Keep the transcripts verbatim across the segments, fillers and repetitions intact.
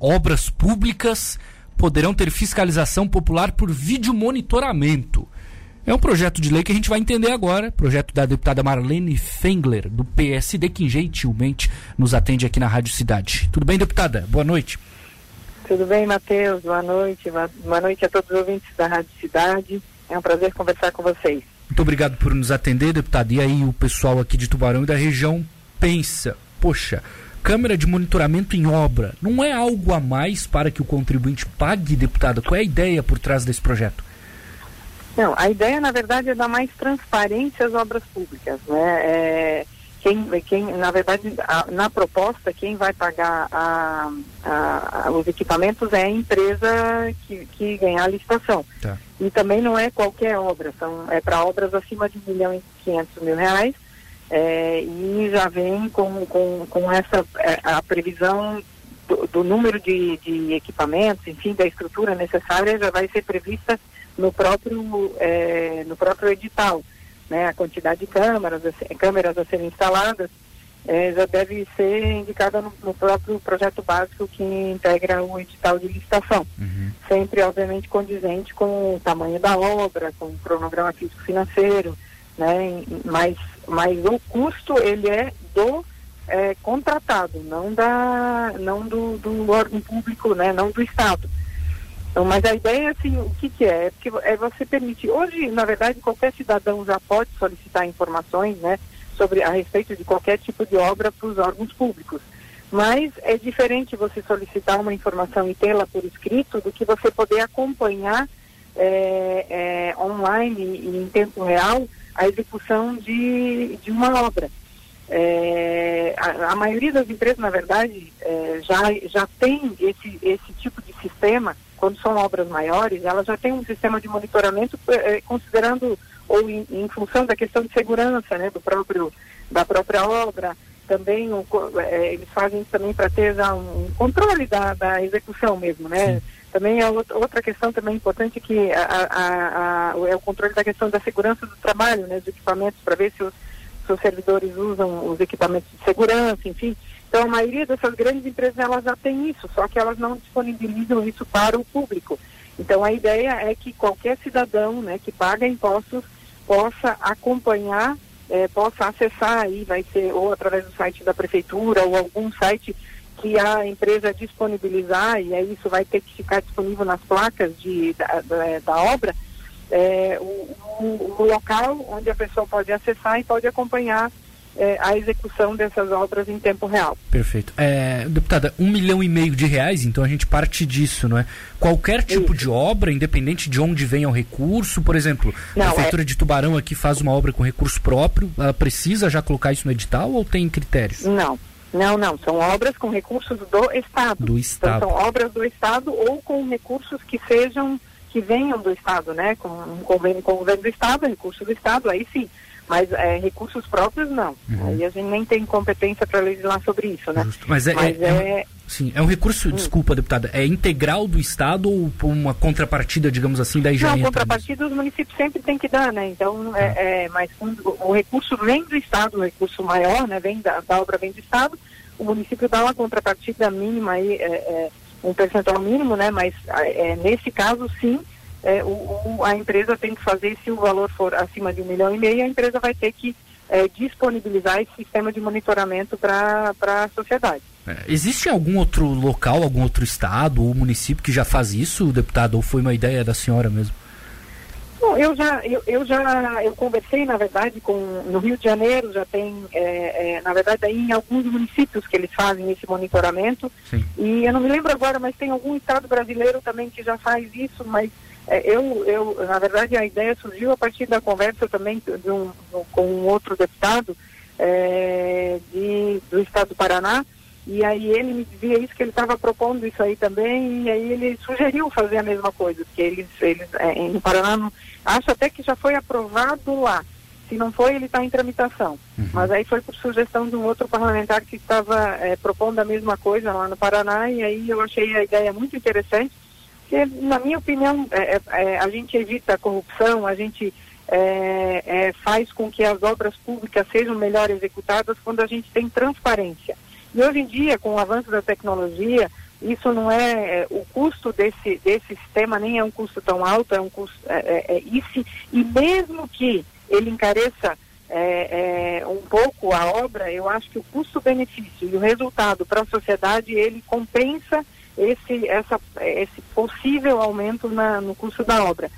Obras públicas poderão ter fiscalização popular por videomonitoramento. É um projeto de lei que a gente vai entender agora, projeto da deputada Marlene Fengler, do P S D, que gentilmente nos atende aqui na Rádio Cidade. Tudo bem, deputada? Boa noite. Tudo bem, Matheus? Boa noite. Boa noite a todos os ouvintes da Rádio Cidade. É um prazer conversar com vocês. Muito obrigado por nos atender, deputada. E aí o pessoal aqui de Tubarão e da região pensa, poxa, câmera de monitoramento em obra, não é algo a mais para que o contribuinte pague, deputada? Qual é a ideia por trás desse projeto? Não, a ideia, na verdade, é dar mais transparência às obras públicas, né? É, quem, quem, na verdade, a, na proposta, quem vai pagar a, a, a, os equipamentos é a empresa que, que ganhar a licitação. Tá. E também não é qualquer obra, são, é para obras acima de um milhão e quinhentos mil reais. É, e já vem com, com, com essa a previsão do, do número de, de equipamentos, enfim, da estrutura necessária, já vai ser prevista no próprio, é, no próprio edital, né? A quantidade de câmeras, câmeras a serem instaladas é, já deve ser indicada no, no próprio projeto básico que integra o edital de licitação. Uhum. Sempre, obviamente, condizente com o tamanho da obra, com o cronograma físico-financeiro, né? Mas, mas o custo ele é do é, contratado, não, da, não do, do órgão público, né? Não do Estado. Então, mas a ideia, assim, o que, que é? É você permitir, hoje, na verdade, qualquer cidadão já pode solicitar informações, né, sobre, a respeito de qualquer tipo de obra para os órgãos públicos. Mas é diferente você solicitar uma informação e tê-la por escrito do que você poder acompanhar é, é, online e em tempo real a execução de, de uma obra. É, a, a maioria das empresas, na verdade, é, já, já tem esse, esse tipo de sistema. Quando são obras maiores, elas já têm um sistema de monitoramento é, considerando, ou em, em função da questão de segurança, né, do próprio, da própria obra. Também um, é, eles fazem isso também para ter já um controle da, da execução mesmo, né? Também é outra questão também importante que a, a, a, é o controle da questão da segurança do trabalho, né, dos equipamentos, para ver se os, se os servidores usam os equipamentos de segurança, enfim. Então, a maioria dessas grandes empresas, elas já tem isso, só que elas não disponibilizam isso para o público. Então, a ideia é que qualquer cidadão, né, que paga impostos possa acompanhar, é, possa acessar aí, vai ser ou através do site da prefeitura ou algum site que a empresa disponibilizar, e aí isso vai ter que ficar disponível nas placas de, da, da, da obra, é, o, o, o local onde a pessoa pode acessar e pode acompanhar é, a execução dessas obras em tempo real. Perfeito. É, deputada, um milhão e meio de reais, então a gente parte disso, não é? Qualquer tipo isso. de obra, independente de onde venha o recurso, por exemplo, não, a Prefeitura é... de Tubarão aqui faz uma obra com recurso próprio, ela precisa já colocar isso no edital ou tem critérios? Não. Não, não, são obras com recursos do Estado. Do Estado. Então, são obras do Estado ou com recursos que sejam, que venham do Estado, né? Com um convênio com o governo do Estado, recursos do Estado, aí sim. Mas é, recursos próprios, não. Uhum. Aí a gente nem tem competência para legislar sobre isso, né? Justo. Mas é... Mas é, é... é... Sim, é um recurso, hum. desculpa, deputada, é integral do Estado ou uma contrapartida, digamos assim, da I G N? Não, contrapartida os municípios sempre tem que dar, né? Então, ah. é, é, mas um, o recurso vem do Estado, o recurso maior, né? Vem da, da obra vem do Estado, o município dá uma contrapartida mínima, aí, é, é, um percentual mínimo, né? Mas é, nesse caso, sim, é, o, o, a empresa tem que fazer, se o valor for acima de um milhão e meio, a empresa vai ter que é, disponibilizar esse sistema de monitoramento para a sociedade. Existe algum outro local, algum outro estado ou município que já faz isso, deputado? Ou foi uma ideia da senhora mesmo? Bom, eu já, eu, eu já, eu conversei, na verdade, com, no Rio de Janeiro já tem, é, é, na verdade, aí em alguns municípios que eles fazem esse monitoramento. Sim. E eu não me lembro agora, mas tem algum estado brasileiro também que já faz isso, mas é, eu, eu, na verdade, a ideia surgiu a partir da conversa também de um, de um, com um outro deputado é, de, do estado do Paraná. E aí ele me dizia isso, que ele estava propondo isso aí também, e aí ele sugeriu fazer a mesma coisa, porque eles, eles é, no Paraná, não, acho até que já foi aprovado lá. Se não foi, ele está em tramitação. Uhum. Mas aí foi por sugestão de um outro parlamentar que estava é, propondo a mesma coisa lá no Paraná, e aí eu achei a ideia muito interessante, porque, na minha opinião, é, é, a gente evita a corrupção, a gente é, é, faz com que as obras públicas sejam melhor executadas quando a gente tem transparência. E hoje em dia, com o avanço da tecnologia, Isso não é, é o custo desse, desse sistema nem é um custo tão alto, é um custo é, é, e, se, e mesmo que ele encareça é, é, um pouco a obra, eu acho que o custo-benefício e o resultado para a sociedade, ele compensa esse, essa, esse possível aumento na, no custo da obra,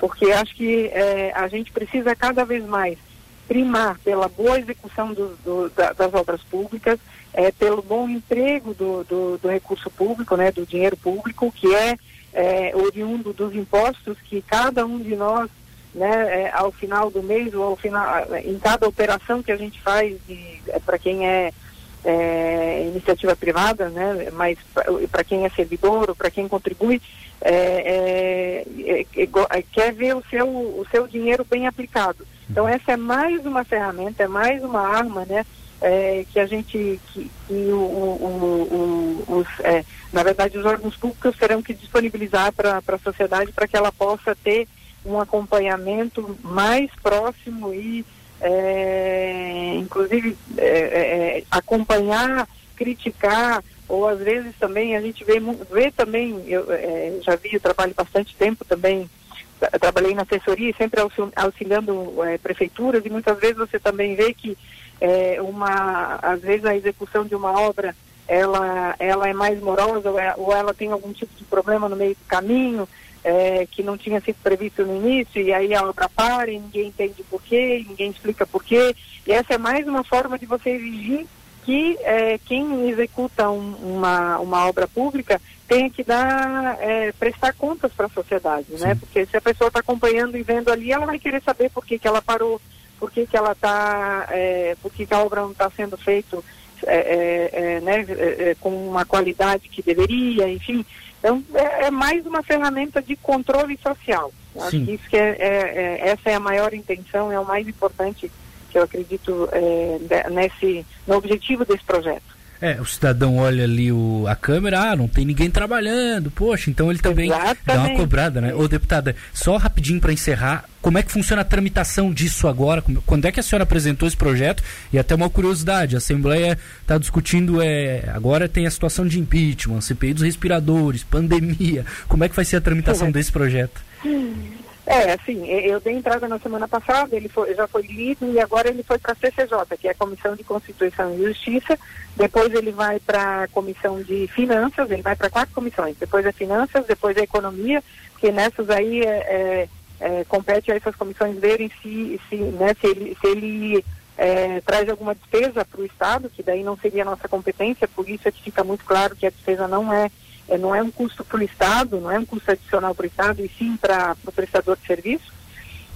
porque acho que é, a gente precisa cada vez mais primar pela boa execução do, do, da, das obras públicas, é, pelo bom emprego do, do, do recurso público, né, do dinheiro público, que é, é oriundo dos impostos que cada um de nós, né, é, ao final do mês, ou ao final, em cada operação que a gente faz, é, para quem é, é iniciativa privada, né, mas para quem é servidor ou para quem contribui, é, é, é, é, quer ver o seu, o seu dinheiro bem aplicado. Então essa é mais uma ferramenta, é mais uma arma, né, é, que a gente, que, que o, o, o, os, é, na verdade os órgãos públicos terão que disponibilizar para a sociedade, para que ela possa ter um acompanhamento mais próximo e, é, inclusive, é, é, acompanhar, criticar, ou às vezes também a gente vê, vê também, eu é, já vi, eu trabalho bastante tempo também, trabalhei na assessoria, sempre auxiliando é, prefeituras, e muitas vezes você também vê que é, uma, às vezes a execução de uma obra ela, ela é mais morosa, ou, é, ou ela tem algum tipo de problema no meio do caminho, é, que não tinha sido previsto no início, e aí a obra para e ninguém entende por quê, ninguém explica por quê, e essa é mais uma forma de você exigir que é, quem executa um, uma, uma obra pública tenha que dar, é, prestar contas para a sociedade, né? Sim. Porque se a pessoa está acompanhando e vendo ali, ela vai querer saber por que que ela parou, por que que ela está, é, por que que a obra não está sendo feita é, é, né, é, com uma qualidade que deveria, enfim. Então, é, é mais uma ferramenta de controle social. Acho que isso que é, é, é, essa é a maior intenção, é o mais importante que eu acredito é, nesse, no objetivo desse projeto. É, o cidadão olha ali o, a câmera, ah, não tem ninguém trabalhando, poxa, então ele também Exatamente. Dá uma cobrada, né? Ô, deputada, só rapidinho para encerrar, como é que funciona a tramitação disso agora? Quando é que a senhora apresentou esse projeto? E até uma curiosidade, a Assembleia está discutindo, é, agora tem a situação de impeachment, C P I dos respiradores, pandemia, como é que vai ser a tramitação desse projeto? É, assim, eu dei entrada na semana passada, ele foi, já foi lido e agora ele foi para a C C J, que é a Comissão de Constituição e Justiça, depois ele vai para a Comissão de Finanças, ele vai para quatro comissões, depois é Finanças, depois é Economia, porque nessas aí é, é, é, compete a essas comissões verem se, se, né, se ele, se ele é, traz alguma despesa para o Estado, que daí não seria a nossa competência, por isso é que fica muito claro que a despesa não é É, não é um custo para o Estado, não é um custo adicional para o Estado, e sim para o prestador de serviço.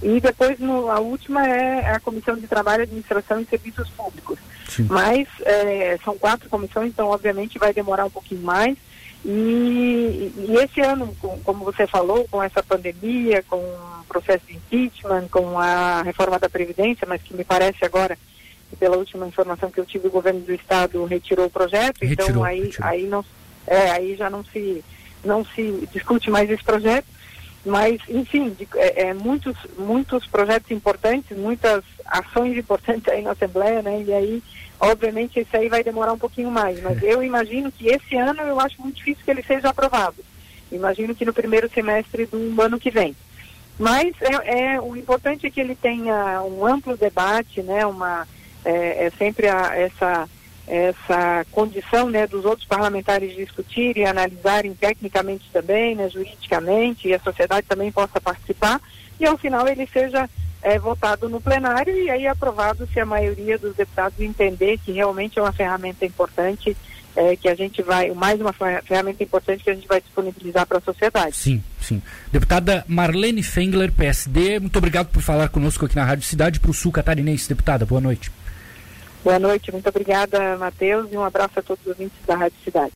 E depois, no, a última é a Comissão de Trabalho, Administração e Serviços Públicos. Sim. Mas é, são quatro comissões, então obviamente vai demorar um pouquinho mais. E, e esse ano, com, como você falou, com essa pandemia, com o processo de impeachment, com a reforma da Previdência, mas que me parece agora, pela última informação que eu tive, o governo do Estado retirou o projeto, retirou, então aí, retirou. aí não... É, aí já não se, não se discute mais esse projeto, mas, enfim, de, é, é, muitos, muitos projetos importantes, muitas ações importantes aí na Assembleia, né? E aí, obviamente, esse aí vai demorar um pouquinho mais, mas eu imagino que esse ano eu acho muito difícil que ele seja aprovado. Imagino que no primeiro semestre do ano que vem. Mas é, é, o importante é que ele tenha um amplo debate, né? Uma, é, é sempre a, essa... essa condição, né, dos outros parlamentares discutirem e analisarem tecnicamente também, né, juridicamente, e a sociedade também possa participar, e ao final ele seja é, votado no plenário e aí aprovado se a maioria dos deputados entender que realmente é uma ferramenta importante, é, que a gente vai, mais uma ferramenta importante que a gente vai disponibilizar para a sociedade. Sim, sim. Deputada Marlene Fengler, P S D, muito obrigado por falar conosco aqui na Rádio Cidade, para o Sul Catarinense. Deputada, boa noite. Boa noite, muito obrigada, Matheus, e um abraço a todos os ouvintes da Rádio Cidade.